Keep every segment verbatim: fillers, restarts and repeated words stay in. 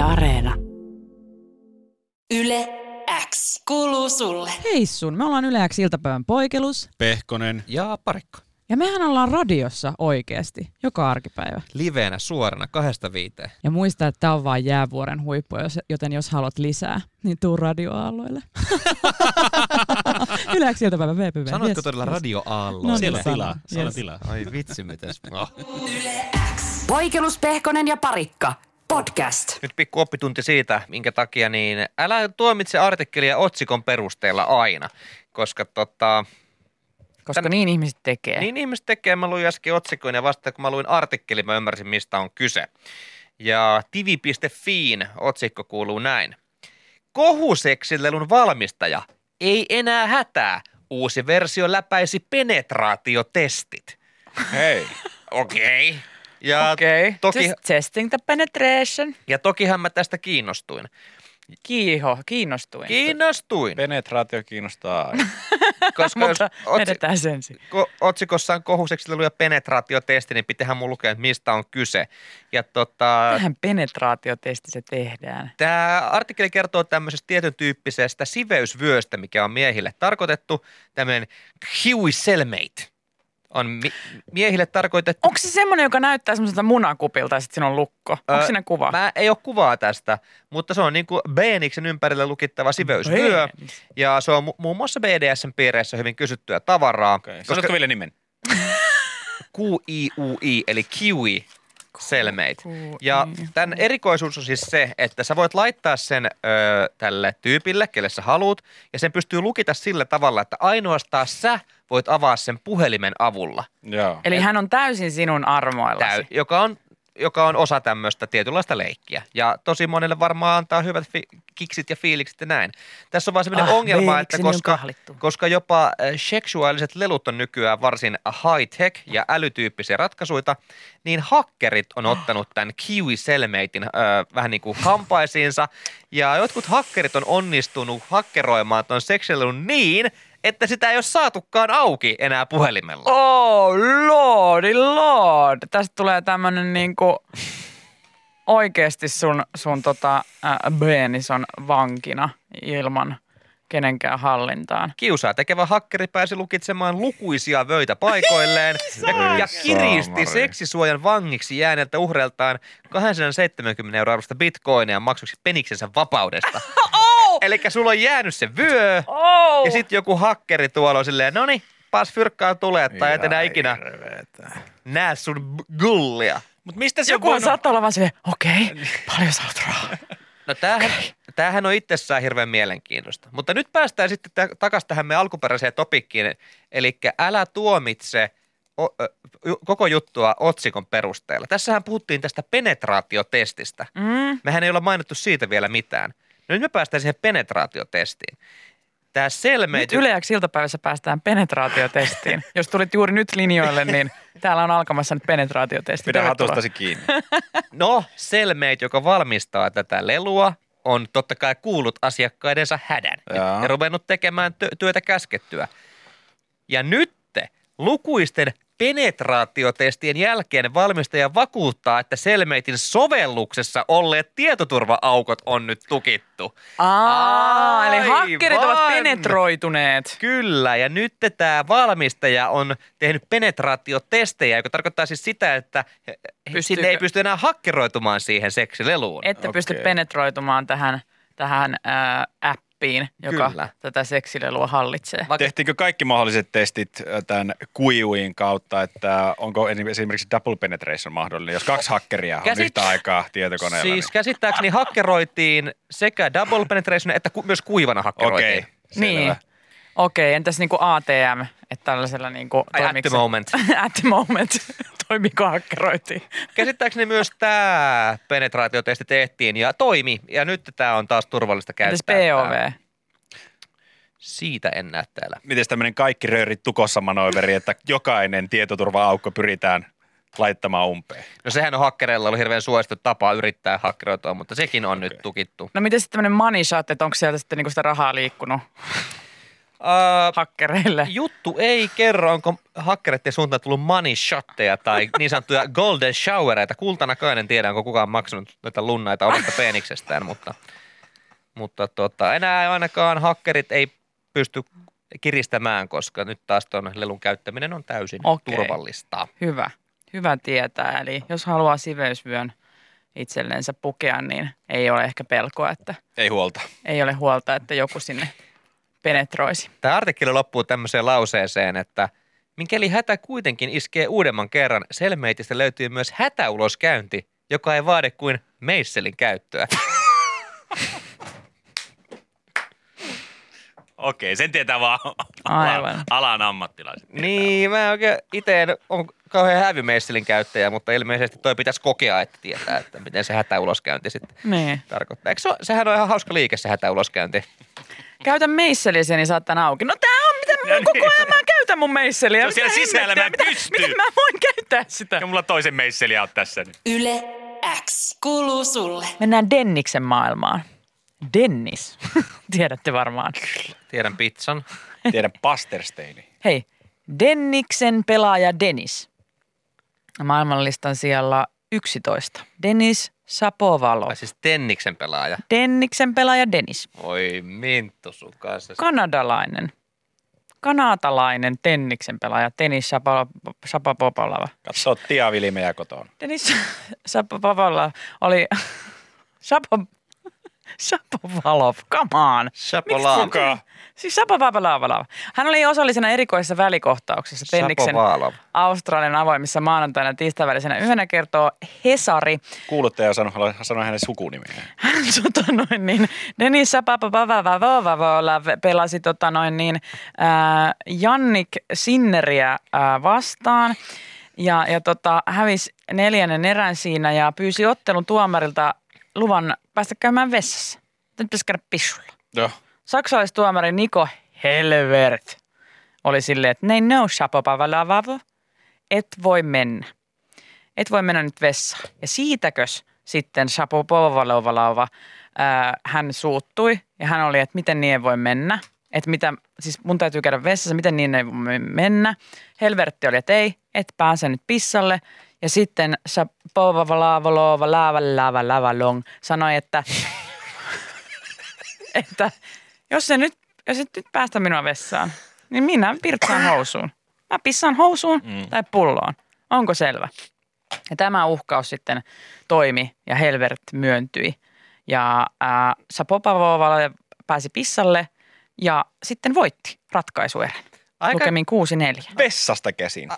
Yle Areena. Yle X kuuluu sulle. Hei sun, me ollaan Yle X iltapäivän Poikelus, Pehkonen ja Parikko. Ja mehän ollaan radiossa oikeasti, joka arkipäivä. Liveenä, suorana, kahdesta viiteen. Ja muista, että tää on vaan jäävuoren huippu, joten jos haluat lisää, niin tuu radioaalloille. Yle X iltapäivän V P V. Sanoitko yes, todella yes. Radioaalloilla? No, siellä on tilaa. Yes. Tila. Ai vitsi, mitäs. Oh. Yle X. Poikelus, Pehkonen ja Parikka. Podcast. Nyt pikku oppitunti siitä, minkä takia niin älä tuomitse artikkelia otsikon perusteella aina, koska tota... Koska tän... niin ihmiset tekee. Niin ihmiset tekee. Mä luin äsken otsikon ja vasta kun mä luin artikkelin, mä ymmärsin mistä on kyse. Ja tivi piste fiin otsikko kuuluu näin. Kohuseksilelun valmistaja. Ei enää hätää. Uusi versio läpäisi penetraatiotestit. Hei. Okei. Okay. Ja okay. Toki, just testing the penetration. Ja tokihan mä tästä kiinnostuin. Kiiho, kiinnostuin. Kiinnostuin. Penetraatio kiinnostaa. Koska mutta edetään sen siinä. Otsikossa on kohuseksittelu ja penetraatiotesti, niin pitähän mun lukea, että mistä on kyse. Ja tota, tähän penetraatiotesti se tehdään. Tämä artikkeli kertoo tämmöisestä tietyn tyyppisestä siveysvyöstä, mikä on miehille tarkoitettu. Tämmöinen Qiui Cellmate. On mi- miehille tarkoitettu. Onko se semmoinen, joka näyttää semmoiselta munakupilta ja sitten siinä on lukko? Öö, Onko siinä kuva? Mä ei ole kuvaa tästä, mutta se on niin kuin Beeniksen ympärillä lukittava siveysvyö. Ja se on mu- muun muassa B D S:n piireissä hyvin kysyttyä tavaraa. Okay. Koska... Sanotko vielä nimen? Q I U I eli Qiui Cellmate. Ja tämän erikoisuus on siis se, että sä voit laittaa sen öö, tälle tyypille, kelle sä haluut, ja sen pystyy lukita sillä tavalla, että ainoastaan sä voit avaa sen puhelimen avulla. Joo. Eli hän on täysin sinun armoillasi. Täy- joka on, joka on osa tämmöistä tietynlaista leikkiä. Ja tosi monelle varmaan antaa hyvät fi- kiksit ja fiilikset ja näin. Tässä on vaan semmoinen ah, ongelma, että koska, koska jopa seksuaaliset lelut on nykyään varsin high-tech ja älytyyppisiä ratkaisuja, niin hakkerit on ottanut tämän Qiui Cellmaten äh, vähän niin kuin kampaisiinsa. Ja jotkut hakkerit on onnistunut hakkeroimaan ton seksuaalilun niin, että sitä ei ole saatukaan auki enää puhelimella. Oh, lordi, lord. Tästä tulee tämmönen niinku oikeesti sun, sun tota, äh, beenis on vankina ilman kenenkään hallintaan. Kiusaa tekevä hakkeri pääsi lukitsemaan lukuisia vöitä paikoilleen ja, ja kiristi seksisuojan vangiksi jääneeltä uhreiltaan kaksisataaseitsemänkymmentä euroa arvosta bitcoinia maksuksi peniksensä vapaudesta. Elikkä sulla on jäänyt se vyö, oh. ja sitten joku hakkeri tuolla on silleen, no niin, pas fyrkkaa tulee, tai et enää ikinä näe sun gullia. Mut mistä se jokuhan on... saattaa olla vaan silleen, okei, okay, paljon sä oot rahaa. No tämähän, okay. tämähän on itsessään hirveän mielenkiintoista. Mutta nyt päästään sitten t- takaisin tähän meidän alkuperäiseen topikkiin, elikkä älä tuomitse o- koko juttua otsikon perusteella. Tässähän puhuttiin tästä penetraatiotestistä. Mm. Mehän ei olla mainittu siitä vielä mitään. No nyt me päästään siihen penetraatiotestiin. Tää Cellmate... Nyt Yle X iltapäivässä päästään penetraatiotestiin. Jos tulit juuri nyt linjoille, niin täällä on alkamassa nyt penetraatiotesti. Pidä hatustasi kiinni. No, Cellmate, joka valmistaa tätä lelua, on totta kai kuullut asiakkaidensa hädän. Jaa. Ja ruvennut tekemään työtä käskettyä. Ja nyt lukuisten penetraatiotestien jälkeen valmistaja vakuuttaa, että Cellmaten sovelluksessa olleet tietoturva-aukot on nyt tukittu. Aa, eli hakkerit ovat penetroituneet. Kyllä, ja nyt tämä valmistaja on tehnyt penetraatiotestejä, joka tarkoittaa siis sitä, että sille ei pysty enää hakkeroitumaan siihen seksileluun. Että okay. pysty penetroitumaan tähän, tähän äh, appiin. Joka Kyllä. tätä seksilelua hallitsee. Tehtiinkö kaikki mahdolliset testit tämän Qiuin kautta, että onko esimerkiksi double penetration mahdollinen, jos kaksi hakkeria on Käsit... yhtä aikaa tietokoneella? Siis niin. Käsittääkseni hakkeroitiin sekä double penetration että ku- myös kuivana hakkeroitiin. Okei, okay, niin. Okei, entäs niin kuin A T M, että tällaisella niin kuin toimiksi... At the moment. At the moment. Toimiko hakkeroitiin? Käsittääkseni myös tämä penetraatiotesti tehtiin ja toimi. Ja nyt tämä on taas turvallista käyttää. Entäs P O V? Siitä en näe täällä. Mites tämmöinen kaikki röörit tukossa -manoiveri, että jokainen tietoturva-aukko pyritään laittamaan umpeen? No sehän on hakkereilla ollut hirveän suosittu tapa yrittää hakkeroitua, mutta sekin on okay. nyt tukittu. No miten sitten tämmöinen money shot, että onko sieltä sitten niinku sitä rahaa liikkunut? Uh, hakkereille. Juttu ei kerro, onko hakkereiden suuntaan tullut money shotteja tai niin sanottuja golden showereita. Kultanakaan en tiedä, onko kukaan maksanut noita lunnaita omasta peeniksestään, mutta, mutta tota, enää ainakaan hakkerit ei pysty kiristämään, koska nyt taas tuon lelun käyttäminen on täysin okay. turvallista. Hyvä. Hyvä tietää. Eli jos haluaa siveysvyön itsellensä pukea, niin ei ole ehkä pelkoa, että... Ei huolta. Ei ole huolta, että joku sinne... penetroisi. Tämä artikkeli loppuu tämmöiseen lauseeseen, että mikäli hätä kuitenkin iskee uudemman kerran, Cellmateista löytyy myös hätäuloskäynti, joka ei vaadi kuin meisselin käyttöä. Okei, sen tietää vaan Aivan. alan ammattilaiset. Tietää. Niin, mä oikein itse en ole kauhean hävy meisselin käyttäjä, mutta ilmeisesti toi pitäisi kokea, että tietää, että miten se hätäuloskäynti sitten niin. tarkoittaa. Eikö se, sehän on ihan hauska liike se hätäuloskäynti? Käytä meisseliä, niin saat tämän auki. No tää on, mitä no niin. koko ajan mä käytän mun meisseliä. Se on siellä sisällä, mä en pysty. Miten mä voin käyttää sitä? Ja mulla toisen meisseliä on tässä nyt. Yle X kuuluu sulle. Mennään Denniksen maailmaan. Dennis. Tiedätte varmaan. Tiedän pizzan. Tiedän pastersteini. Hei, Denniksen pelaaja Denis. Maailmanlistan siellä yksitoista. Denis Shapovalov. Siis Denniksen pelaaja. Denniksen pelaaja Denis. Oi minttu sun kanssa. Kanadalainen. Kanadalainen Denniksen pelaaja Denis Shapovalov. Katsoo tiavilimejä kotona. Denis Shapovalov oli... Shapo... Shapovalov, come on. Shapovalov. Kuka? Siis Shapovalov. Hän oli osallisena erikoisessa välikohtauksessa Denniksen Australian avoimissa maanantaina tiistävälisenä yönä, kertoo Hesari. Kuuluttaja sanoi, sanoi hänen sukunimeään. Hän tota noin niin, Denis Shapovalov pelasi tota noin niin, äh, Jannik Sinneriä äh, vastaan. Ja, ja tota, hävisi neljännen erän siinä ja pyysi ottelun tuomarilta luvan päästä käymään vessassa. Nyt pitäisi käydä pissulla. Joo. Saksalaistuomari Niko Helvert oli silleen, että nei no Shapovalov, et voi mennä. Et voi mennä nyt vessaan. Ja siitäkös sitten Shapovalov, äh, hän suuttui ja hän oli, että miten niin ei voi mennä. Että mitä, siis mun täytyy käydä vessassa, miten niin ei voi mennä. Helvertti oli, että ei, et pääse nyt pissalle. Ja sitten Shapovalov sanoi, että, että jos se nyt, jos et nyt päästä minua vessaan, niin minä pirtsaan housuun. Mä pissaan housuun mm. tai pulloon. Onko selvä? Ja tämä uhkaus sitten toimi ja Helvert myöntyi. Ja ää, Shapovalov pääsi pissalle ja sitten voitti ratkaisuerän. Aika lukemin kuusi neljä. Vessasta käsin.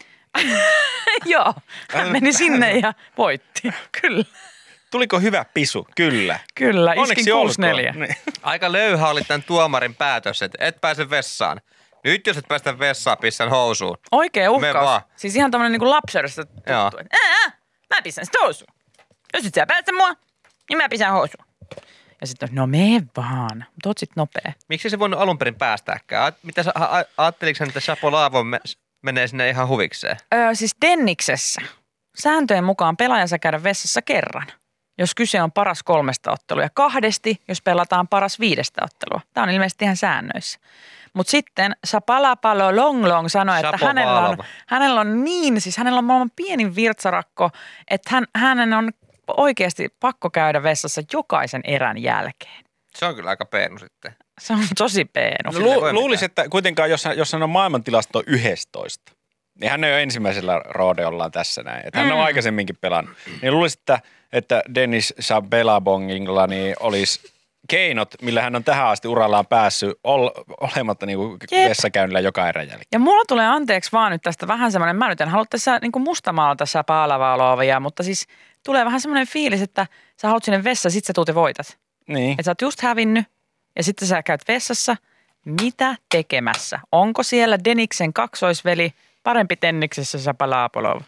Joo, hän meni sinne ja voitti, kyllä. Tuliko hyvä pisu? Kyllä. Kyllä, iskin kuusi neljä. Niin. Aika löyhä oli tämän tuomarin päätös, että et pääse vessaan. Nyt jos et päästä vessaan, pissän housuun. Oikea uhkaus. Siis ihan tämmöinen niin lapseudesta tuttu. Ää, mä pissän sit housuun. Jos et sä päästä mua, niin mä pissän housuun. Ja sitten no mene vaan, mutta oot sit nopea. Miksi se voinut alun perin päästääkään? Mitä sä ajatteliko, että Shapovalov menee sinne ihan huvikseen? Öö, siis Denniksessä sääntöjen mukaan pelaajansa käydä vessassa kerran, jos kyse on paras kolmesta ottelua. Ja kahdesti, jos pelataan paras viidestä ottelua. Tämä on ilmeisesti ihan säännöissä. Mutta sitten Shapalapalo Long Long sanoi, että hänellä on, hänellä on niin, siis hänellä on maailman pienin virtsarakko, että hän, hänen on oikeasti pakko käydä vessassa jokaisen erän jälkeen. Se on kyllä aika peenu sitten. Se on tosi peenu. Lu- luulisin, että kuitenkaan, jos hän, jos hän on maailmantilasto yksitoista, niin hän ei ole ensimmäisellä rodeollaan tässä näin. Että hän mm. on aikaisemminkin pelannut. Niin luulisin, että, että Denis Shapovalovilla niin olisi keinot, millä hän on tähän asti urallaan päässyt ol, olematta niinku vessakäynnillä joka erän jälkeen. Ja mulla tulee anteeksi vaan nyt tästä vähän semmoinen, mä nyt en halua tässä niin kuin mustamaalta Shapalovalovia, mutta siis tulee vähän semmoinen fiilis, että sä haluat sinne vessa, sit sä tuut ja voitat. Niin. Että sä oot just hävinnyt ja sitten sä käyt vessassa. Mitä tekemässä? Onko siellä Denniksen kaksoisveli parempi Denniksessä Shapovalov,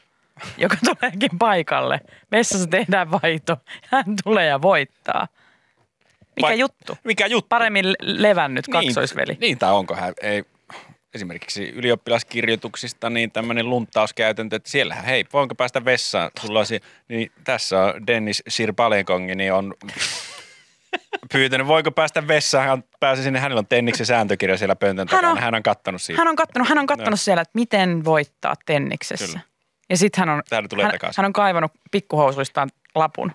joka tuleekin paikalle? Vessassa tehdään vaihto. Hän tulee ja voittaa. Mikä Vai, juttu? Mikä juttu? Paremmin levännyt kaksoisveli. Niin, niin tai onko hän? Ei, esimerkiksi ylioppilaskirjoituksista niin tämmöinen lunttauskäytäntö, että siellähän hei, voinko päästä vessaan? Sulla on si- niin tässä on Denis Sirpalenkongi, niin on... pyytänyt, voiko päästä vessaan. Hän pääsi sinne, hänellä on Tenniksen sääntökirja siellä pöntön takana. Hän on kattonut siitä. Hän on kattonut, hän on kattonut no. siellä, että miten voittaa Tenniksessä. Kyllä. Ja sitten hän on, hän, hän on kaivannut pikkuhousuistaan lapun.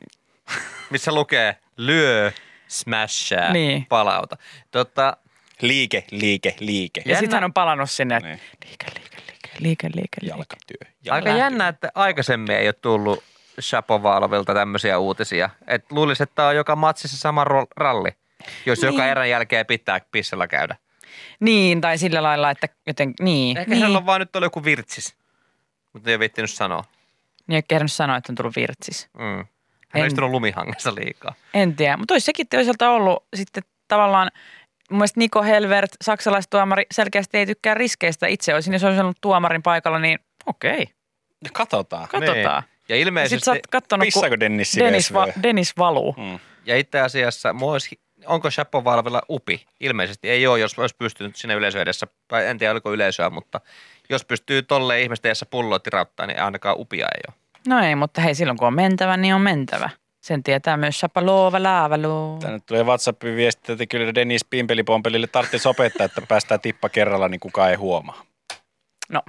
Missä lukee lyö, smashaa, niin. palauta. Totta, liike, liike, liike. Ja sitten hän on palannut sinne, että niin. liike, liike, liike, liike, liike. Jalkatyö. Jalkatyö. Aika jännä, että aikaisemmin ei ole tullut Shapovalovilta tämmöisiä uutisia. Et luulisi, että tämä on joka matsissa sama ralli, jos niin. joka erän jälkeen pitää pissalla käydä. Niin, tai sillä lailla, että joten niin. Ehkä niin. hänellä on vaan nyt ollut joku virtsis, mutta ei ole viittinyt sanoa. Niin ei ole kehdannut sanoa, että on tullut virtsis. Mm. Hän en... on istunut lumihangessa liikaa. En tiedä, mutta olisi sekin toisaalta ollut sitten tavallaan, mun mielestä Niko Helvert, saksalaistuomari, selkeästi ei tykkää riskeistä itse. Olisin, jos olisi ollut tuomarin paikalla, niin okei. Ja katsotaan. Katsotaan. Niin. Ja ilmeisesti, pissaako Denis Denis, va, Denis valuu. Hmm. Ja itse asiassa, olisi, onko Shapovalovilla upi? Ilmeisesti ei ole, jos olisi pystynyt sinne yleisö edessä, tai en tiedä oliko yleisöä, mutta jos pystyy tolleen ihmisten edessä pulloa tirauttaa, niin ainakaan upia ei ole. No ei, mutta hei, silloin kun on mentävä, niin on mentävä. Sen tietää myös Shapalova Laavalu. Tänne tulee WhatsAppin viesti, että kyllä Denis Pimpelipompelille tarvitsisi opettaa, että päästään tippa kerralla, niin kukaan ei huomaa. No.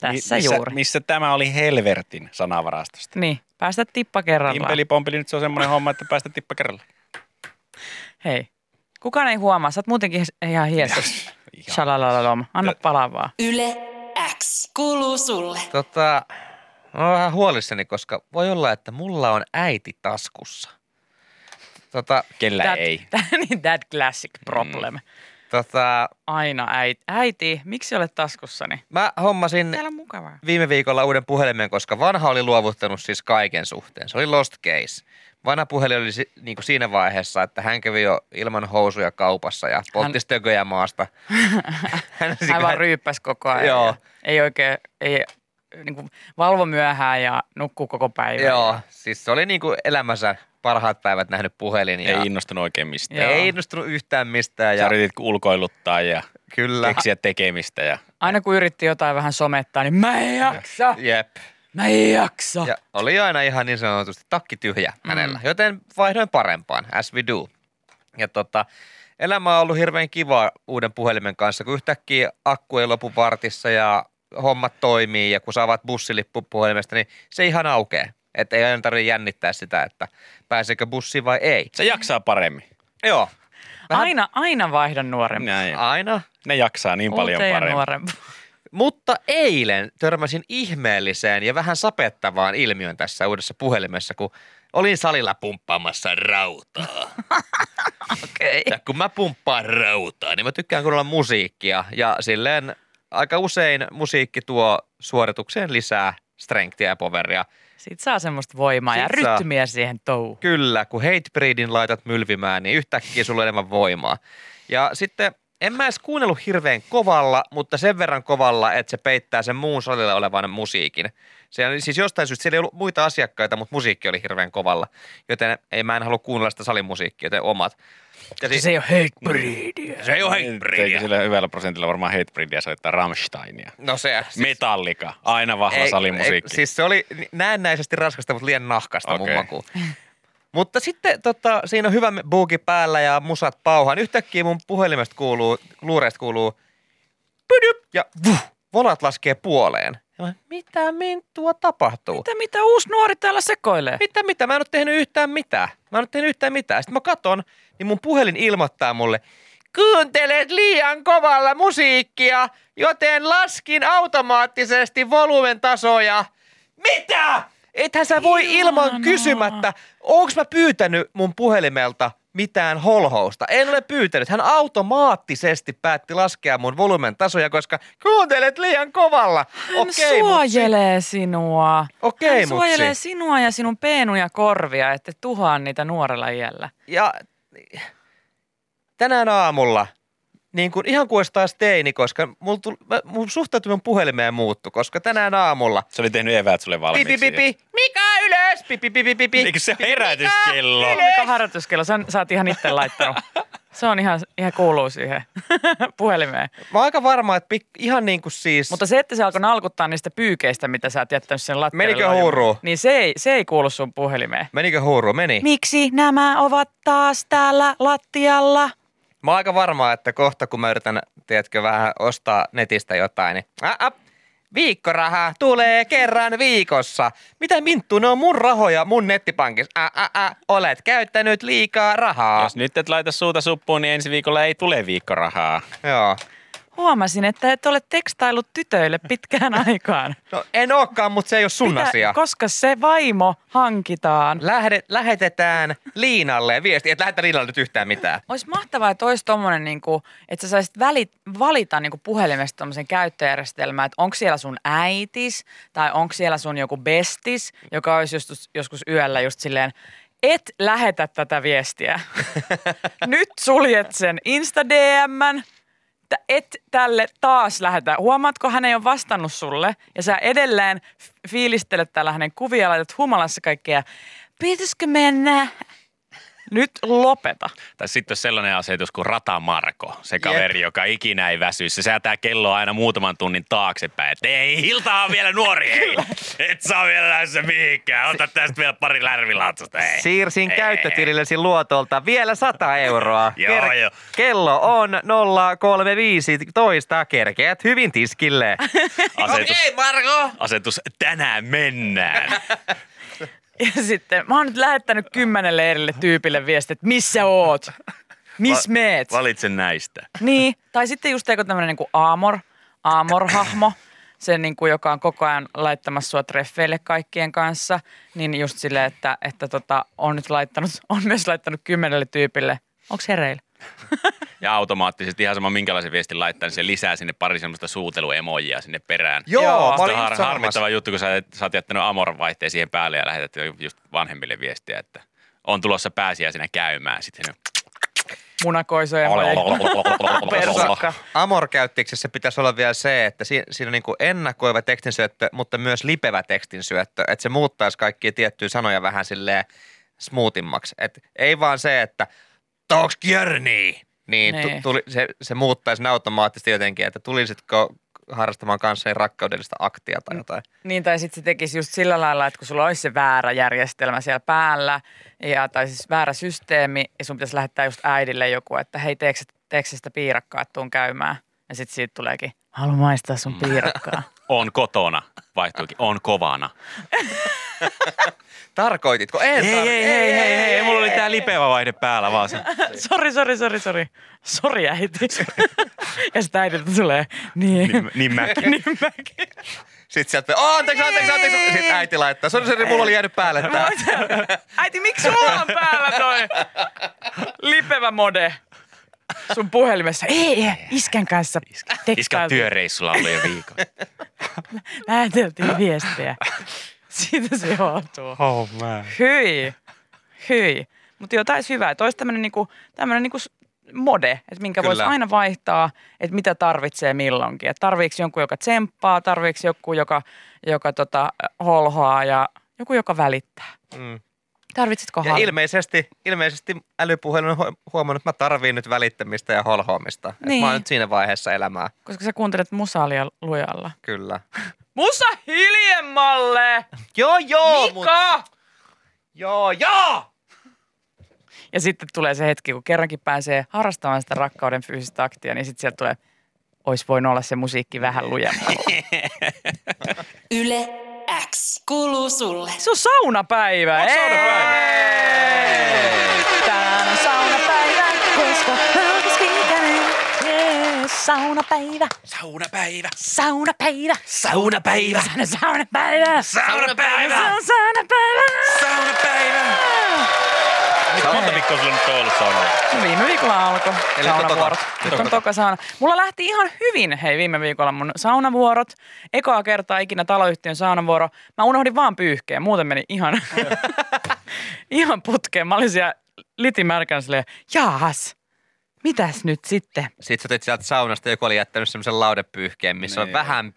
Tässä missä, juuri. Missä tämä oli Helvertin sanavarastosta. Niin, päästä tippa kerrallaan. Pimpeli pompeli, nyt se on semmoinen homma, että päästä tippa kerrallaan. Hei, kukaan ei huomaa, sä oot muutenkin ihan hiesos. Shalalalom, anna palaa vaan. Yle X kuuluu sulle. Tota, mä oon vähän huolissani, koska voi olla, että mulla on äiti taskussa. Tota, kellä that, ei. That, that classic problem. Mm. Tota, aina äiti. Äiti, miksi olet taskussani? Mä hommasin viime viikolla uuden puhelimen, koska vanha oli luovuttanut siis kaiken suhteen. Se oli lost case. Vanha puhelin oli niin kuin siinä vaiheessa, että hän kävi jo ilman housuja kaupassa ja poltti stököjä maasta. Hän, hän vaan ryyppäsi koko ajan. Joo. Ei oikein, ei niin kuin valvo myöhään ja nukkuu koko päivän. Joo, siis se oli niin kuin elämänsä parhaat päivät nähnyt puhelin. Ja ei innostunut oikein mistään. Joo. Ei innostunut yhtään mistään. Ja... Sä yritit ulkoiluttaa ja Kyllä. keksiä tekemistä. Ja... Aina kun yritti jotain vähän somettaa, niin mä en jaksa. Jep. Mä en jaksa. Ja oli aina ihan niin sanotusti takki tyhjä mm. hänellä. Joten vaihdoin parempaan, as we do. Ja tota, elämä on ollut hirveän kivaa uuden puhelimen kanssa, kun yhtäkkiä akku ei lopu vartissa ja hommat toimii. Ja kun sä avaat bussilippu puhelimesta, niin se ihan aukeaa. Että ei aina tarvitse jännittää sitä, että pääseekö bussi vai ei. Se jaksaa paremmin. Joo. Vähän... Aina, aina vaihdan nuorempi. Aina. Ne jaksaa niin Uuteen paljon paremmin. Nuorempi. Mutta eilen törmäsin ihmeelliseen ja vähän sapettavaan ilmiön tässä uudessa puhelimessa, kun olin salilla pumppaamassa rautaa. Okei. Okay. Ja kun mä pumppaan rautaa, niin mä tykkään kuunnella musiikkia. Ja silleen aika usein musiikki tuo suoritukseen lisää strengthia ja poveria. Sitten saa semmoista voimaa Sit ja rytmiä saa. Siihen touhuun. Kyllä, kun Hatebreedin laitat mylvimään, niin yhtäkkiä sulla on enemmän voimaa. Ja sitten en mä edes kuunnellut hirveän kovalla, mutta sen verran kovalla, että se peittää sen muun salilla olevan musiikin. Siellä, siis jostain syystä siellä ei ollut muita asiakkaita, mutta musiikki oli hirveän kovalla. Joten ei, mä en halua kuunnella sitä salimusiikkia, joten omat. Ja siis, se ei ole Hatebreedia. Se ei ole Hatebreedia. Sillä hyvällä prosentilla varmaan Hatebreedia soittaa Ramsteinia. No se. Siis, Metallica, aina vahva ei, salimusiikki. Ei, siis se oli näennäisesti raskasta, mutta liian nahkasta okay. mun makuun. Mutta sitten tota, siinä on hyvä buuki päällä ja musat pauhaan. Yhtäkkiä mun puhelimesta kuuluu, luureista kuuluu pydyp ja vuh, volat laskee puoleen. Mä, mitä mintua tapahtuu? Mitä, mitä uusi nuori täällä sekoilee? Mitä, mitä? Mä en ole tehnyt yhtään mitään. Mä en ole tehnyt yhtään mitään. Sitten mä katon, niin mun puhelin ilmoittaa mulle, kuuntelet liian kovalla musiikkia, joten laskin automaattisesti volumen tasoja. Mitä? Ethän sä voi Ilana. ilman kysymättä, onko mä pyytänyt mun puhelimelta mitään holhousta. En ole pyytänyt. Hän automaattisesti päätti laskea mun volumen tasoja, koska kuuntelet liian kovalla. Hän Okei, suojelee mutsi. sinua. Okei, Hän suojelee mutsi. sinua ja sinun peenuja korvia, ette tuhaa niitä nuorella iällä. Ja tänään aamulla, niin kuin ihan kuin taas teini, koska mun, mun suhtautuminen puhelimeen muuttui, koska tänään aamulla... Se oli tehnyt eväät sulle valmiiksi. Pipi, pipi, Mika! Pi, pi, pi, pi, pi. Eikö se ole herätyskello? Mikä harjoituskello? Sä, sä oot ihan itse laittanut. Se on ihan, ihan kuuluu siihen puhelimeen. Mä oon aika varma, että pik, ihan niin kuin siis... Mutta se, että se alkoi nalkuttaa niistä pyykeistä, mitä sä oot jättänyt sen lattialle. Menikö huuruun? Niin se ei, se ei kuulu sun puhelimeen. Menikö huuruun? Meni. Miksi nämä ovat taas täällä lattialla? Mä oon aika varma, että kohta kun mä yritän, tiedätkö, vähän ostaa netistä jotain, niin... A, a, viikkoraha tulee kerran viikossa. Mitä minttu, ne on mun rahoja mun nettipankissa. Ä, ä, ä, olet käyttänyt liikaa rahaa. Jos nyt et laita suuta suppuun, niin ensi viikolla ei tule viikkorahaa. Joo. Huomasin, että et ole tekstaillut tytöille pitkään aikaan. No en ookaan, mutta se ei ole sun Pitä, asia. Koska se vaimo hankitaan. Lähde, lähetetään Liinalle viesti, et lähetä Liinalle nyt yhtään mitään. Olisi mahtavaa, että olisi tommonen, niin kuin, että sä saisit välit, valita niin kuin puhelimesta tommosen käyttöjärjestelmää, että onko siellä sun äitis tai onko siellä sun joku bestis, joka olisi just, joskus yöllä just silleen, et lähetä tätä viestiä. Nyt suljet sen Insta-D M:n. Et tälle taas lähetä. Huomaatko, hän ei ole vastannut sulle ja sä edelleen fiilistelet täällä hänen kuvia, laitat humalassa kaikkea. Pitäisikö mennä? Nyt lopeta. Tai sitten on sellainen asetus kuin Ratamarko, se kaveri, yep. joka ikinä ei väsy. Se säätää kelloa aina muutaman tunnin taaksepäin. Et ei, Hilta on vielä nuori, ei. Et saa vielä lähdössä mihinkään. Ota tästä vielä pari lärvilatsasta. Ei. Siirsin ei, käyttötilillesi luotolta vielä sata euroa. Joo, Ker- jo. Kello on nolla kolme viisitoista. Kerkeät hyvin tiskille. Asetus, okay, Marko. Asetus tänään mennään. Ja sitten, mä oon nyt lähettänyt kymmenelle erille tyypille viestiä, että missä oot? Miss Va- meet? Valitse näistä. Niin, tai sitten just eikö tämmönen niinku Aamor, Aamor-hahmo, se niinku, joka on koko ajan laittamassa sua treffeille kaikkien kanssa, niin just silleen, että, että tota, on nyt laittanut, on myös laittanut kymmenelle tyypille, onks hereillä? Ja automaattisesti ihan sama minkälaisen viestin laittaa, niin se lisää sinne pari semmoista suuteluemojia sinne perään. Joo, paljon har- harmittava juttu, kun sä, sä oot jättänyt Amoran vaihteen siihen päälle ja lähetät just vanhemmille viestiä, että on tulossa pääsiäisenä käymään sitten. Munakoisoja. Amor-käyttiksessä pitäisi olla vielä se, että siinä on niin kuin ennakoiva tekstinsyöttö, mutta myös lipevä tekstinsyöttö, että se muuttaisi kaikkia tiettyjä sanoja vähän silleen smoothimmaksi. Et ei vaan se, että onks kjörni? Niin tuli, se, se muuttaisi automaattisesti jotenkin, että tulisitko harrastamaan kanssani rakkaudellista aktia tai jotain. Niin, tai sitten se tekisi just sillä lailla, että kun sulla olisi se väärä järjestelmä siellä päällä, ja, tai siis väärä systeemi, ja sun pitäisi lähettää just äidille joku, että hei, teekö, teekö sitä piirakkaa, että tuun käymään. Ja sitten siitä tuleekin, haluan maistaa sun piirakkaa. On kotona, vaihtuukin, on kovana. Tarkoititko? En hei, tar- hei, hei, hei, hei, hei, mulla oli tää lipevä vaihde päällä vaan sen. Sori, sori, sori, sori. Sori äiti. Ja sitä äidiltä tulee, niin. Niin, niin mäkin. Niin mäkin. Sitten sieltä, oh, anteeksi, anteeksi, anteeksi. Sitten äiti laittaa, sori, sori, mulla oli jäänyt päälle tää. Äiti, miksi sulla on päällä toi lipevä mode? Sun puhelimessa, ei, ei, iskän kanssa tekstailtiin. Iskän työreissulla oli jo viikon. Läheteltiin viestejä. Siitä se johtuu. Oh man. Hyi, hyi. Mutta joo, taisi hyvä, että olisi tämmöinen niinku, niinku mode, että minkä voisi aina vaihtaa, että mitä tarvitsee milloinkin. Että tarviiko jonkun, joka tsemppaa, tarviiko joku, joka, joka tota, holhoaa ja joku, joka välittää. Mm. Tarvitsitko halua? Ilmeisesti, ilmeisesti älypuhelun on huomannut, että mä tarviin nyt välittämistä ja holhoamista. Niin. Mä oon nyt siinä vaiheessa elämää. Koska sä kuuntelet musaa liian lujalla. Kyllä. Musa hiljemmalle! Joo, joo! Mika! Mut... Joo, joo! Ja sitten tulee se hetki, kun kerrankin pääsee harrastamaan sitä rakkauden fyysistä aktia, niin sitten sieltä tulee, ois voinut olla se musiikki vähän lujemmalla. Yle X kuuluu sulle. Se on saunapäivä. On saunapäivä. Tänään on saunapäivä, koska haukis viikanen. Saunapäivä. Saunapäivä. Saunapäivä. Saunapäivä. Saunapäivä. Saunapäivä. Saunapäivä. Saunapäivä. Monta viikkoa sulla nyt on ollut sauna? No viime viikolla alkoi saunavuorot. Nyt on toka sauna. Mulla lähti ihan hyvin, hei, viime viikolla mun saunavuorot. Ekaa kertaa ikinä taloyhtiön saunavuoro. Mä unohdin vaan pyyhkeä, muuten meni ihan, ihan putkeen. Mä olin siellä litimärkänä silleen, jaahas, mitäs nyt sitten? Sitten sä otit sieltä saunasta, joku oli jättänyt semmoisen laudepyyhkeen, missä on vähän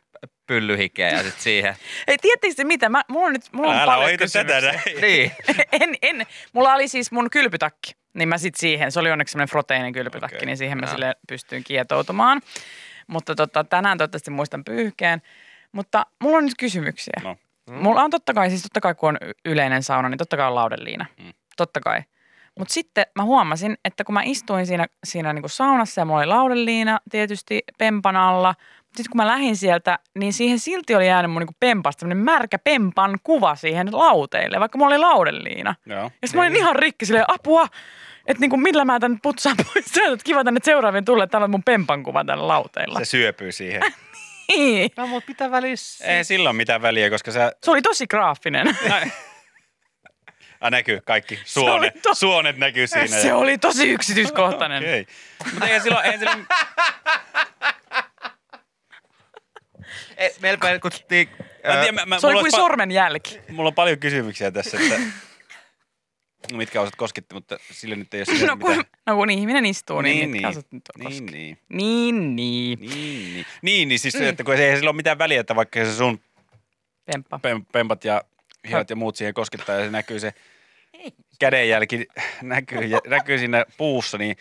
pyllyhikeä ja sitten siihen. Ei, tiedättekö se mitä? Mä, mulla on nyt mulla on paljon kysymyksiä. Älä oita tätä näin. Niin. En, en. Mulla oli siis mun kylpytakki. Niin mä sit siihen, se oli onneksi semmoinen froteiinikylpytakki, okay, niin siihen mä sille pystyin kietoutumaan. Mutta tota, tänään toivottavasti muistan pyyhkeen. Mutta mulla on nyt kysymyksiä. No. Mm. Mulla on totta kai, siis totta kai kun on yleinen sauna, niin totta kai on laudenliina. Mm. Totta kai. Mutta sitten mä huomasin, että kun mä istuin siinä, siinä niinku saunassa ja mulla oli laudenliina tietysti pempan alla. Sitten kun mä lähdin sieltä, niin siihen silti oli jäänyt mun niinku pempasta tämmöinen märkä pempan kuva siihen lauteille, vaikka mulla oli laudenliina. Joo. Ja sitten mä olin ihan rikki silleen, apua, että niinku millä mä tän putsaan pois sieltä, että kiva tänne seuraavien tulee, että täällä on mun pempan kuva täällä lauteilla. Se syöpyy siihen. Niin. No mut mitä välissä? Ei sillä ole mitään väliä, koska sä... Se oli tosi graafinen. Ah, näkyy kaikki. Suone, to... Suonet näkyy siinä. Se ja... oli tosi yksityiskohtainen. Okei. Okay. Mutta ei silloin... Ei silloin... Ei, meillä päivätkuttiin... Se oli kuin pa- sormenjälki. Mulla on paljon kysymyksiä tässä, että mitkä osat kosketti, mutta sille nyt ei ole sitä no, mitään. No kun ihminen istuu, niin, niin mitkä niin, osat nyt on niin, niin. niin, niin. Niin, niin. Niin, niin. Siis mm. että kun ei sillä ole mitään väliä, että vaikka se sun Pemppa. Pem, pempat ja hihat ja muut siihen koskettaa ja se näkyy se kädenjälki, näkyy, näkyy siinä puussa, niin...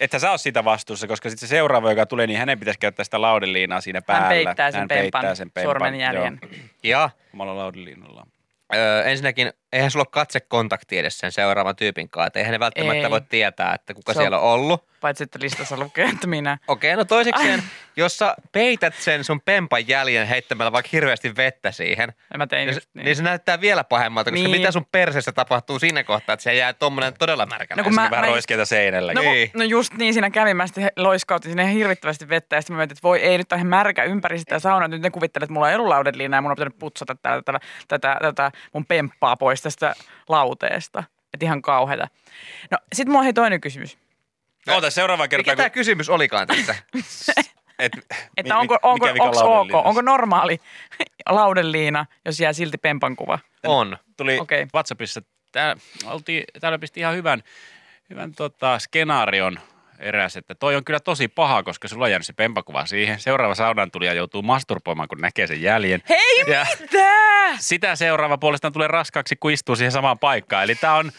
Että sä oot siitä vastuussa, koska sitten se seuraava, joka tulee, niin hänen pitäisi käyttää sitä laudenliinaa siinä päällä. Hän peittää sen, Hän peittää peipan, sen peipan sormenjäljen. Ja omalla laudenliinalla. Öö, ensinnäkin, eihän sulla ole katsekontakti edes sen seuraavan tyypin kanssa. Että eihän ne välttämättä Ei. voi tietää, että kuka so, siellä on ollut. Paitsi, että listassa lukee, että minä. Okei, okay, no toisekseen, jos sä peität sen sun pempan jäljen heittämällä vaikka hirveästi vettä siihen. Ja mä tein niin, just niin. Niin se näyttää vielä pahemmalta, koska niin. mitä sun perseessä tapahtuu siinä kohtaa, että se jää tommonen todella märkänä. No kun mä, vähän mä roiskeita just... seinällä. No, niin. no just niin, siinä kävin, mä sitten loiskautin sinne hirvittävästi vettä ja sitten mä mietin, että voi ei, nyt on ihan märkä ympäri sitä saunaa. Nyt ne kuvittelee, että mulla on elulaudenliina ja mun on pitänyt putsata tätä, tätä, tätä, tätä mun pemppaa pois tästä lauteesta. Että ihan kauheeta. No sit mulla on hei toinen kysymys. Oota seuraavaan kertaan. Mikä kun... tämä kysymys olikaan tässä? Et, että onko, onko, onko, ok, onko normaali laudenliina, jos jää silti pempan kuva? On. Tuli okay. WhatsAppissa. Tää, oltiin, täällä pisti ihan hyvän, hyvän tota, skenaarion eräs, että toi on kyllä tosi paha, koska sulla on jäänyt se pempakuva siihen. Seuraava saunan tulija joutuu masturboimaan, kun näkee sen jäljen. Hei ja mitä? Sitä seuraava puolestaan tulee raskaaksi, kun istuu siihen samaan paikkaan. Eli tää on...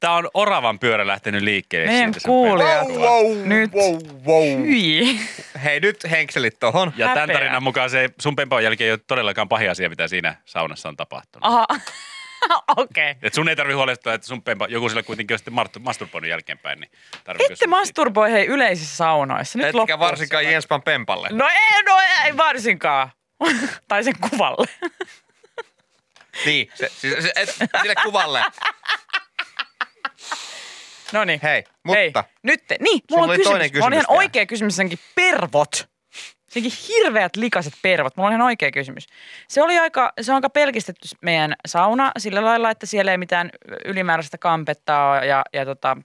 Tää on oravan pyörä lähtenyt liikkeelle. Meidän kuulijat. Wow, wow, nyt. Wow, wow. Hei, nyt henkselit tohon. Ja tämän tarinan mukaan se sun pempan jälkeen ei ole todellakaan pahin asia, mitä siinä saunassa on tapahtunut. Aha, okei. Okay. Et sun ei tarvi huolestua, että sun pempa, joku sillä kuitenkin on sitten masturboinut jälkeenpäin. Niin ette masturboi hei yleisissä saunoissa. Nyt Etkä loppuisi. varsinkaan Jenspan pempalle. No ei, no ei varsinkaan. Tai sen kuvalle. Niin, se, se, se, et, sille kuvalle. No niin. Hei, mutta. Hei. Nyt, niin, mulla on kysymys. kysymys. Mulla on ihan oikea kysymys, senkin pervot. Senkin hirveät likaiset pervot. Mulla on ihan oikea kysymys. Se oli aika, se on aika pelkistetty meidän sauna sillä lailla, että siellä ei mitään ylimääräistä kampetta ole ja, ja tota,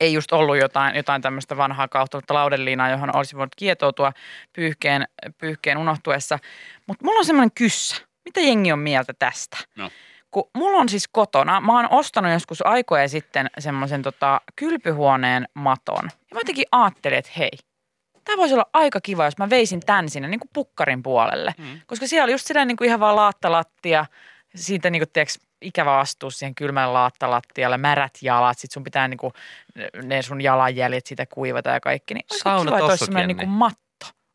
ei just ollut jotain, jotain tämmöistä vanhaa kauhtunutta laudenliinaa, johon olisi voinut kietoutua pyyhkeen, pyyhkeen unohtuessa. Mutta mulla on semmoinen kyssä. Mitä jengi on mieltä tästä? No. Kun mulla on siis kotona, mä oon ostanut joskus aikoja sitten semmoisen tota kylpyhuoneen maton. Ja mä jotenkin ajattelin, että hei, tää voisi olla aika kiva, jos mä veisin tän sinne niin kuin pukkarin puolelle. Mm. Koska siellä oli just sellainen niin kuin ihan vaan laattalattia, siitä niin kuin tiiäks, ikävä astua siihen kylmän laattalattialle, märät jalat, sit sun pitää niin kuin ne sun jalanjäljet siitä kuivata ja kaikki. Niin sauna tossut, Jenni. Niin matto.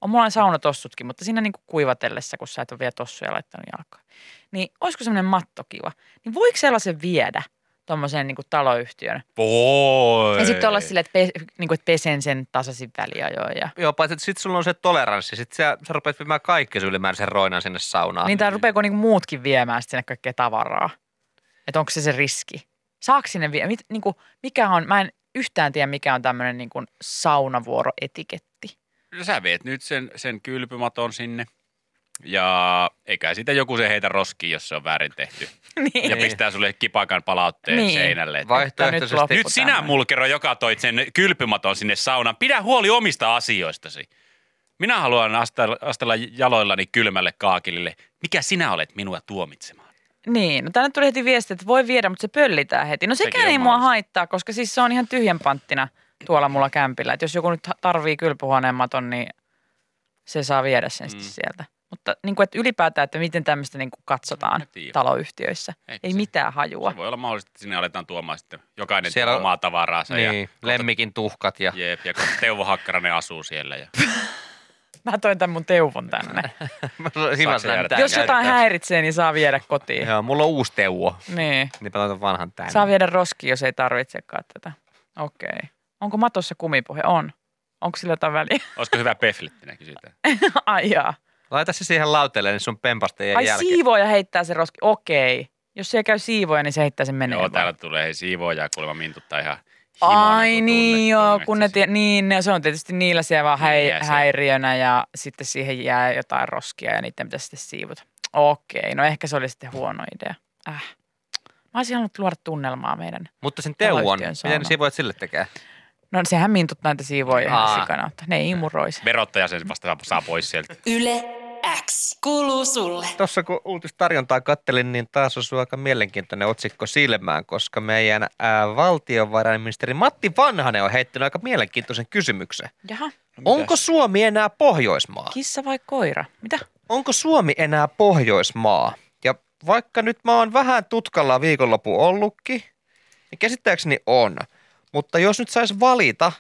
On mulla on sauna tossutkin, mutta siinä niin kuin kuivatellessa, kun sä et ole vielä tossuja laittanut jalkaan. Niin olisiko semmoinen mattokiva, niin voiko sellaisen viedä tuommoiseen niin kuin taloyhtiön? Voi! Ja sitten olla silleen, että, pe, niin kuin, että pesen sen tasaisin väliajoin. Ja... Joo, paitsi että sitten sulla on se toleranssi. Sitten sä, sä rupeat viemään kaikki sun ylimääräisen roinan sinne saunaan. Niin, tai rupeako niin kuin muutkin viemään sinne kaikkea tavaraa? Että onko se se riski? Saako sinne viedä? Mit, niin kuin, mikä on, mä en yhtään tiedä, mikä on tämmöinen niin kuin saunavuoroetiketti. Sä viet nyt sen, sen kylpymaton sinne. Ja eikä siitä joku se heitä roskiin, jos se on väärin tehty. Niin. Ja pistää sulle kipakan palautteen niin. seinälle. Vaihtoehtoisesti. Nyt, nyt sinä mulkero, joka toit sen kylpymaton sinne saunaan. Pidä huoli omista asioistasi. Minä haluan astella, astella jaloillani kylmälle kaakilille. Mikä sinä olet minua tuomitsemaan? Niin, no tänne tuli heti viesti, että voi viedä, mutta se pöllitään heti. No sekään ei mua haittaa, koska siis se on ihan tyhjän panttina tuolla mulla kämpillä. Että jos joku nyt tarvii kylpyhuoneen maton, niin se saa viedä sen mm. sitten sieltä. Mutta niin kuin, että ylipäätään, että miten tämmöistä niin kuin katsotaan taloyhtiöissä. Ei, ei mitään hajua. Se voi olla mahdollisesti, että sinne aletaan tuomaan sitten jokainen siellä omaa tavaraansa. Niin, ja lemmikin tuhkat. Ja jeep, ja Teuvo Hakkarainen asuu siellä. Ja mä toin tämän mun Teuvon tänne. Jos jotain häiritsee, niin saa viedä kotiin. Joo, mulla on uusi Teuvo. Niin. Niin mä toitan vanhan tänne. Saa viedä roskiin, jos ei tarvitsekaan tätä. Okei. Okay. Onko matossa kumipohja? On. Onko sillä jotain väliä? Olisiko hyvä peflettinäkin siitä? Ai jaa. Laita se siihen lauteelle, niin sun pempasta ei jää jälkeen. Ai siivoja heittää se roski. Okei. Jos se käy siivoja, niin se heittää sen menee. Joo, vaan täällä tulee hei, siivoja kuulemma mintuttaa ihan himoinen. Ai niin joo, kun ne, tie- niin, ne se on tietysti niillä siellä vaan häi- häiriönä ja sitten siihen jää jotain roskia ja niitä pitäisi sitten siivota. Okei, no ehkä se oli sitten huono idea. Äh. Mä olisin halunnut luoda tunnelmaa meidän. Mutta sen Teuvon, miten siivoja sille tekee? No sehän mintut näitä siivoja ihan sikana, ne imuroi sen. Verottaja sen vasta saa pois sieltä. Yle X kuuluu sulle. Tuossa kun uutistarjontaa kattelin, niin taas osui aika mielenkiintoinen otsikko silmään, koska meidän ää, valtiovarainministeri Matti Vanhanen on heittänyt aika mielenkiintoisen kysymyksen. Jaha. Onko Suomi enää Pohjoismaa? Kissa vai koira? Mitä? Onko Suomi enää Pohjoismaa? Ja vaikka nyt mä oon vähän tutkalla viikonloppu ollutkin, niin käsittääkseni on. Mutta jos nyt saisi valita,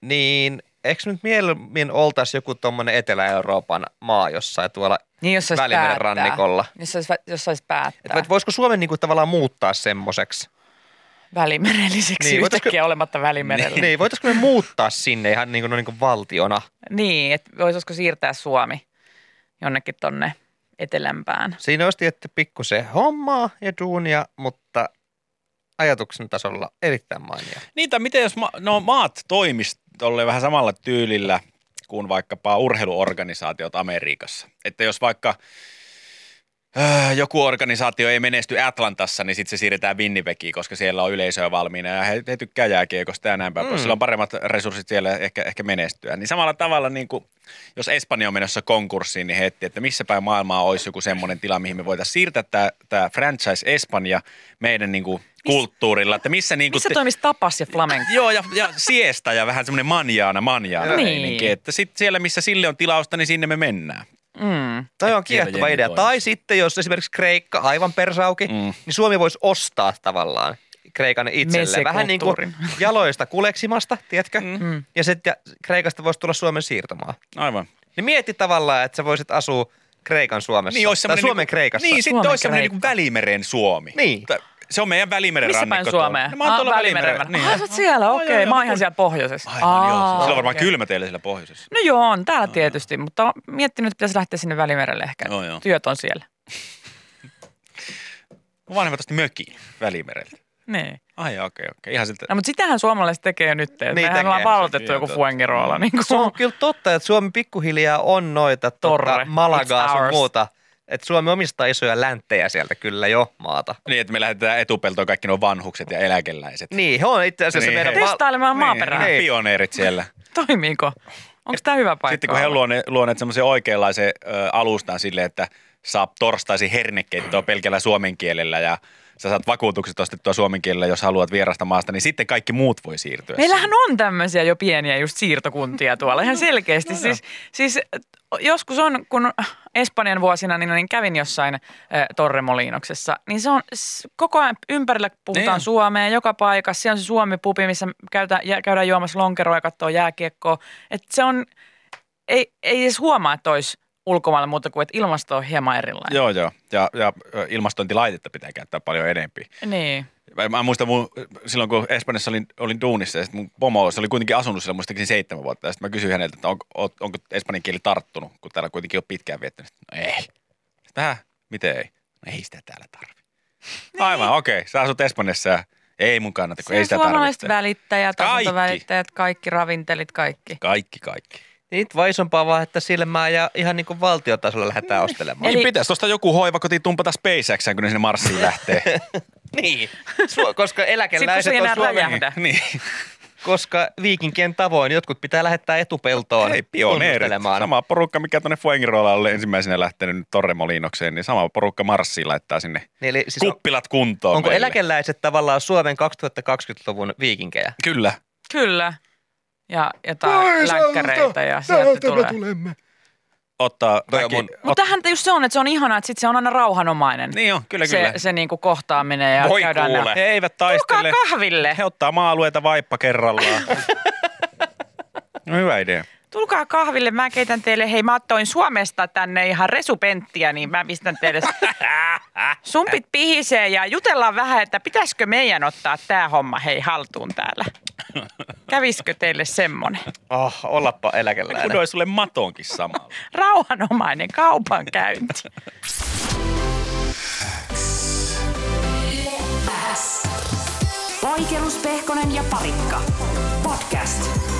niin eikö nyt mieluummin oltaisi joku tuommoinen Etelä-Euroopan maa jossain tuolla niin, Välimeren rannikolla? Jos saisi, jos saisi päättää. Et voisiko Suomen niinku tavallaan muuttaa semmoiseksi? Välimerelliseksi niin, yhtäkkiä olematta Välimerellä. Niin, voitaisiko me muuttaa sinne ihan niinku, no, niinku valtiona? Niin, että voisiko siirtää Suomi jonnekin tonne etelämpään? Siinä olisi tietty pikkusen hommaa ja duunia, mutta ajatuksen tasolla erittäin mainia. Niitä, miten jos ma- no, maat toimisi tolleen vähän samalla tyylillä kuin vaikkapa urheiluorganisaatiot Amerikassa. Että jos vaikka äh, joku organisaatio ei menesty Atlantassa, niin sitten se siirretään Winnipegiin, koska siellä on yleisöä valmiina ja he, he tykkää jääkiekosta ja näin päin pois. Mm. Sillä on paremmat resurssit siellä ehkä, ehkä menestyä. Niin samalla tavalla, niin kuin, jos Espanja on menossa konkurssiin, niin he etsivät, että missä päin maailmaa olisi joku semmoinen tila, mihin me voitaisiin siirtää tämä, tämä franchise Espanja meidän niin kuin kulttuurilla, että missä niinku missä te toimisi tapas ja flamenco. Joo, ja, ja siesta ja vähän semmoinen manjaana, manjaana niin meininki. Että sitten siellä, missä sille on tilausta, niin sinne me mennään. Mm. Toi on kiehtova idea. Toimisi. Tai sitten, jos esimerkiksi Kreikka aivan persauki, mm. niin Suomi voisi ostaa tavallaan Kreikan itselleen. Vähän niin kuin jaloista kuleksimasta, tiedätkö? Mm. Ja sitten Kreikasta voisi tulla Suomen siirtomaa. Aivan. Niin mieti tavallaan, että sä voisit asua Kreikan Suomessa. Niin, tai Suomen niinku Kreikassa. Niin, sitten olisi semmoinen niinku Välimeren Suomi. Niin. Se on meidän Välimeren missä rannikko. Missä päin Suomea? No, mä oon ah, tuolla Välimeren rannikko. Niin. Ah, sä oot siellä, okei. Okay. Oh, mä oon ihan siellä pohjoisessa. Aivan joo. Sillä on okay. Varmaan kylmä teille siellä pohjoisessa. No joo, on täällä no, tietysti, joo. Mutta miettinyt, että pitäisi lähteä sinne Välimerelle ehkä. No, joo. Työt on siellä. Mä vanhemmat tosti mökiin Välimereltä. Niin. Ai okei, okay, okei. Okay. Ihan siltä. No, mutta sitähän suomalaiset tekee jo nyt. Niin mehän ollaan palautettu joku Fuengirola. Niin se on kyllä totta, että Suomi pikkuhiljaa on noita tota, Malagaa sun muuta. Että Suomi omistaa isoja länttejä sieltä kyllä jo maata. Niin, että me lähdetään etupeltoon kaikki nuo vanhukset ja eläkeläiset. Niin, he on itse asiassa niin, meidän val testailemaan maaperää. Niin, pioneerit siellä. Toimiiko? Onko tämä hyvä paikka? Sitten kun he luoneet luone semmoisen oikeanlaisen ö, alustan silleen, että saa torstaisin hernekeittoa pelkällä suomen kielellä ja sä saat vakuutukset ostettua suomen kielellä, jos haluat vierasta maasta, niin sitten kaikki muut voi siirtyä. Meillähän siihen on tämmöisiä jo pieniä just siirtokuntia tuolla ihan selkeästi. No, no. Siis, siis joskus on, kun Espanjan vuosina niin, niin kävin jossain äh, Torremolinoksessa, niin se on koko ajan ympärillä puhutaan ne suomea joka paikassa. Siellä on se Suomi-pubi, missä käydään, käydään juomassa lonkeroa ja katsoo jääkiekkoa. Et se on, ei, ei edes huomaa, että olisi ulkomailla muuta kuin, että ilmasto on hieman erilainen. Joo, joo. Ja, ja ilmastointilaitetta pitää käyttää paljon enemmän. Niin. Mä muistan mun, silloin, kun Espanjassa olin, olin duunissa ja sitten mun pomo, se oli kuitenkin asunut siellä muistakin seitsemän vuotta. Ja sitten mä kysyin häneltä, että onko, onko espanjan kieli tarttunut, kun täällä kuitenkin on pitkään viettänyt. No ei. Tähän? Miten ei? No ei sitä täällä tarvitse. Niin. Aivan, okei. Okay. Sä asut Espanjassa ja ei mun kannata, kun ei sitä tarvitse. Suomalaiset välittäjät, asuntovälittäjät, kaikki ravintelit, kaikki. Kaikki, kaikki. Niitä vaisompaa vaan, että silmää ja ihan niin kuin valtiotasolla lähdetään ostelemaan. Eli niin pitäisi tuosta joku hoivakoti tumpata SpaceXään, kun ne sinne Marsiin lähtee. Niin, koska eläkeläiset on Suomen. Niin. Koska viikinkien tavoin jotkut pitää lähettää etupeltoon. Ei, pioneerit. Sama porukka, mikä tuonne Fuengirolalle ensimmäisenä lähtenyt Torremolinokseen, niin sama porukka Marsiin laittaa sinne eli siis kuppilat kuntoon. Onko meille eläkeläiset tavallaan Suomen kaksituhattakaksikymmentäluvun viikinkejä? Kyllä. Kyllä. Ja jotain länkkäreitä ja sieltä tulee. Tulemme. ottaa väki. Mun... Mutta tähän just se on, että se on ihanaa, että sit se on aina rauhanomainen. Niin on, kyllä kyllä. Se, se niinku kohtaaminen ja voi käydään. Kuule. He eivät taistele. Tulkaa kahville. He ottaa maa-alueita vaippa kerrallaan. No hyvä idea. Tulkaa kahville, mä keitän teille, hei mä toin Suomesta tänne ihan resupenttiä, niin mä pistän teille sumpit pihisee ja jutellaan vähän, että pitäisikö meidän ottaa tää homma hei haltuun täällä. Kävisikö teille semmonen? Oh, ollappa eläkeläinen. Kudoi sulle matonkin samalla. Rauhanomainen kaupankäynti. Oikeus Pehkonen ja Parikka. Podcast.